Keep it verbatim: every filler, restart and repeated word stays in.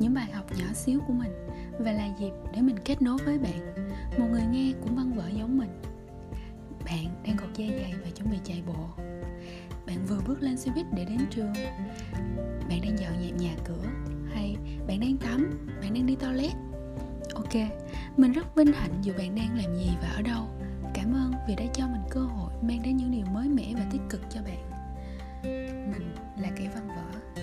Những bài học nhỏ xíu của mình và là dịp để mình kết nối với bạn, một người nghe cũng văn vở giống mình. Bạn đang cột dây giày và chuẩn bị chạy bộ. Bạn vừa bước lên xe buýt để đến trường. Bạn đang dọn dẹp nhà cửa, hay bạn đang tắm, bạn đang đi toilet. Ok, mình rất vinh hạnh dù bạn đang làm gì và ở đâu. Cảm ơn vì đã cho mình cơ hội mang đến những điều mới mẻ và tích cực cho bạn. Mình là Kẻ Văn Vở.